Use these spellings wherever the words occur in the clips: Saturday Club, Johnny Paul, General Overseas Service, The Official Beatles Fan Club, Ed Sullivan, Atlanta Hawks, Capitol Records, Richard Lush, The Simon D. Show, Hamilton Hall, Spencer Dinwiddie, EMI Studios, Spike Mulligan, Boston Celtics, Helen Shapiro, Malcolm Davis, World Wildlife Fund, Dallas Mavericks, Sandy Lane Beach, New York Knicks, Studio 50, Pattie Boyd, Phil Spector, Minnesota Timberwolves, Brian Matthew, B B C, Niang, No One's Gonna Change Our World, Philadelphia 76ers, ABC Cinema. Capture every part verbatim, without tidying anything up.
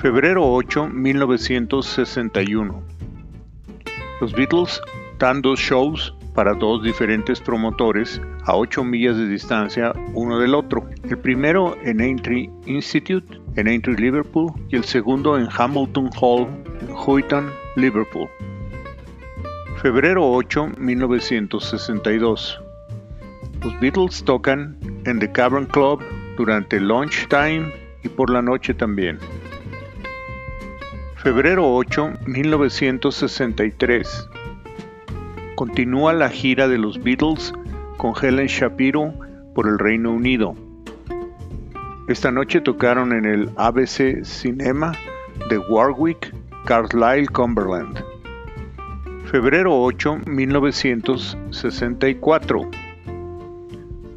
febrero ocho de mil novecientos sesenta y uno. Los Beatles dan dos shows para dos diferentes promotores a ocho millas de distancia uno del otro. El primero en Aintree Institute, en Aintree, Liverpool, y el segundo en Hamilton Hall, en Huyton, Liverpool. febrero ocho de mil novecientos sesenta y dos. Los Beatles tocan en The Cavern Club durante lunch time y por la noche también. febrero ocho de mil novecientos sesenta y tres. Continúa la gira de los Beatles con Helen Shapiro por el Reino Unido. Esta noche tocaron en el A B C Cinema de Warwick, Carlisle, Cumberland. febrero ocho de mil novecientos sesenta y cuatro.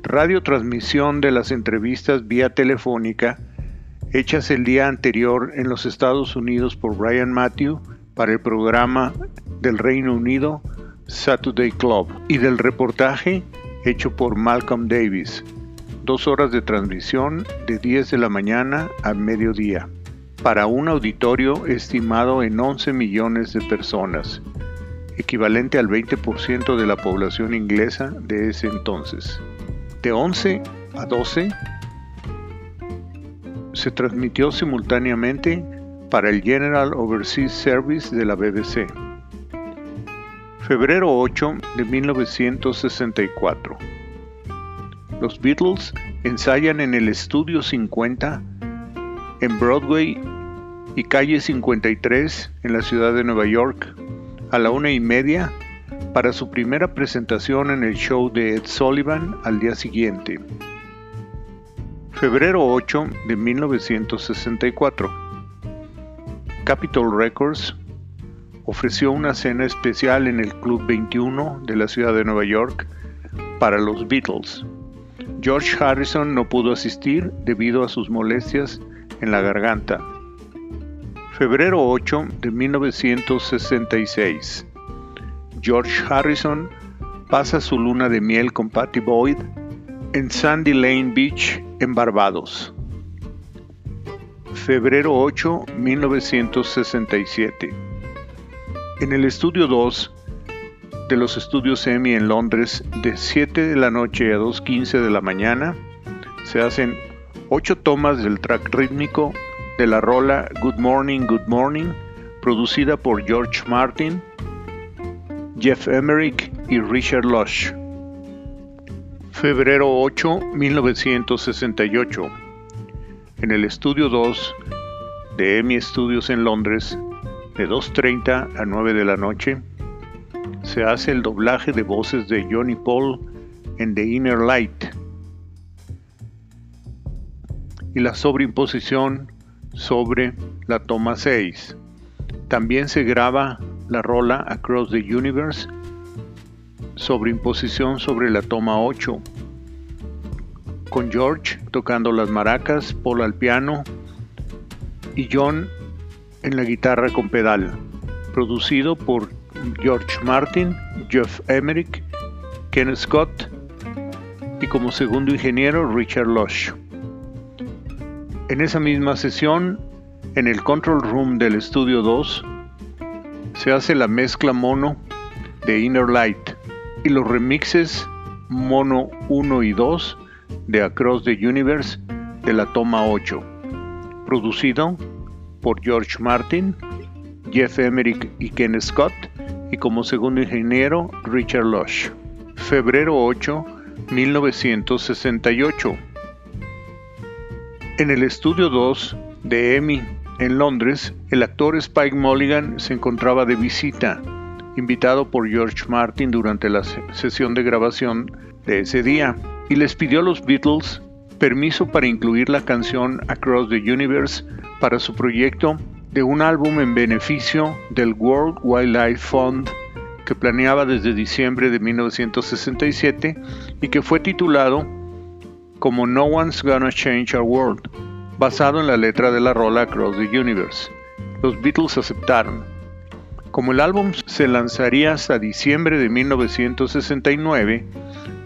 Radiotransmisión de las entrevistas vía telefónica hechas el día anterior en los Estados Unidos por Brian Matthew para el programa del Reino Unido Saturday Club y del reportaje hecho por Malcolm Davis. Dos horas de transmisión de diez de la mañana a mediodía para un auditorio estimado en once millones de personas, equivalente al veinte por ciento de la población inglesa de ese entonces. De once a doce se transmitió simultáneamente para el General Overseas Service de la B B C. febrero ocho de mil novecientos sesenta y cuatro. Los Beatles ensayan en el Studio cincuenta en Broadway y calle cincuenta y tres en la ciudad de Nueva York a la una y media para su primera presentación en el show de Ed Sullivan al día siguiente. febrero ocho de mil novecientos sesenta y cuatro. Capitol Records ofreció una cena especial en el Club veintiuno de la ciudad de Nueva York para los Beatles. George Harrison no pudo asistir debido a sus molestias en la garganta. febrero ocho de mil novecientos sesenta y seis. George Harrison pasa su luna de miel con Pattie Boyd en Sandy Lane Beach, en Barbados. febrero ocho de mil novecientos sesenta y siete. En el estudio dos de los estudios E M I en Londres, de siete de la noche a dos quince de la mañana, se hacen ocho tomas del track rítmico de la rola Good Morning, Good Morning, producida por George Martin, Geoff Emerick y Richard Lush. febrero ocho de mil novecientos sesenta y ocho. En el estudio dos de E M I Studios en Londres, de dos treinta a nueve de la noche, se hace el doblaje de voces de Johnny Paul en The Inner Light y la sobreimposición sobre la toma seis. También se graba la rola Across the Universe, sobreimposición sobre la toma ocho, con George tocando las maracas, Paul al piano y John en la guitarra con pedal, producido por George Martin, Geoff Emerick, Ken Scott y como segundo ingeniero Richard Lush. En esa misma sesión, en el Control Room del Estudio dos, se hace la mezcla mono de Inner Light y los remixes mono uno y dos de Across the Universe de la toma ocho, producido por George Martin, Geoff Emerick y Ken Scott, y como segundo ingeniero Richard Lush. febrero ocho de mil novecientos sesenta y ocho. En el estudio dos de E M I en Londres, el actor Spike Mulligan se encontraba de visita, invitado por George Martin durante la sesión de grabación de ese día, y les pidió a los Beatles permiso para incluir la canción Across the Universe para su proyecto de un álbum en beneficio del World Wildlife Fund que planeaba desde diciembre de mil novecientos sesenta y siete y que fue titulado como No One's Gonna Change Our World, basado en la letra de la rola Across the Universe. Los Beatles aceptaron. Como el álbum se lanzaría hasta diciembre de mil novecientos sesenta y nueve,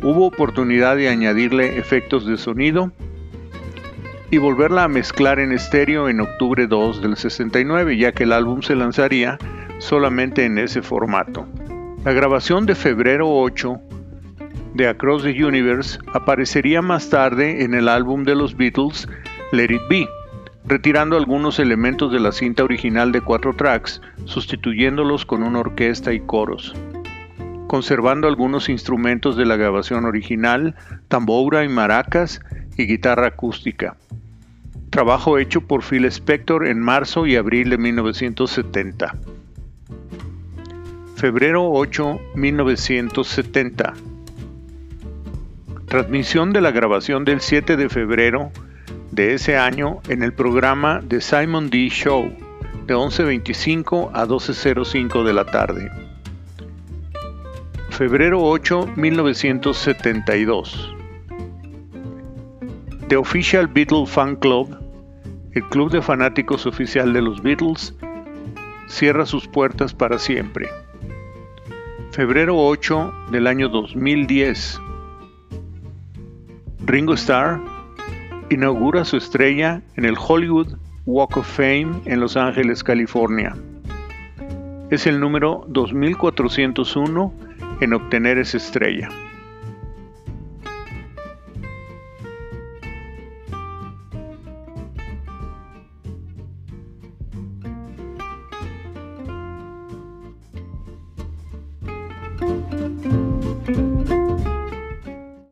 hubo oportunidad de añadirle efectos de sonido y volverla a mezclar en estéreo en octubre dos del sesenta y nueve, ya que el álbum se lanzaría solamente en ese formato. La grabación de febrero ocho de Across the Universe aparecería más tarde en el álbum de los Beatles, Let It Be, retirando algunos elementos de la cinta original de cuatro tracks, sustituyéndolos con una orquesta y coros, conservando algunos instrumentos de la grabación original, tambora y maracas y guitarra acústica. Trabajo hecho por Phil Spector en marzo y abril de mil novecientos setenta. febrero ocho mil novecientos setenta. Transmisión de la grabación del siete de febrero de ese año en el programa The Simon D. Show de once veinticinco a doce cero cinco de la tarde. febrero ocho mil novecientos setenta y dos. The Official Beatles Fan Club, el club de fanáticos oficial de los Beatles, cierra sus puertas para siempre. febrero ocho del año dos mil diez. Ringo Starr inaugura su estrella en el Hollywood Walk of Fame en Los Ángeles, California. Es el número dos mil cuatrocientos uno en obtener esa estrella.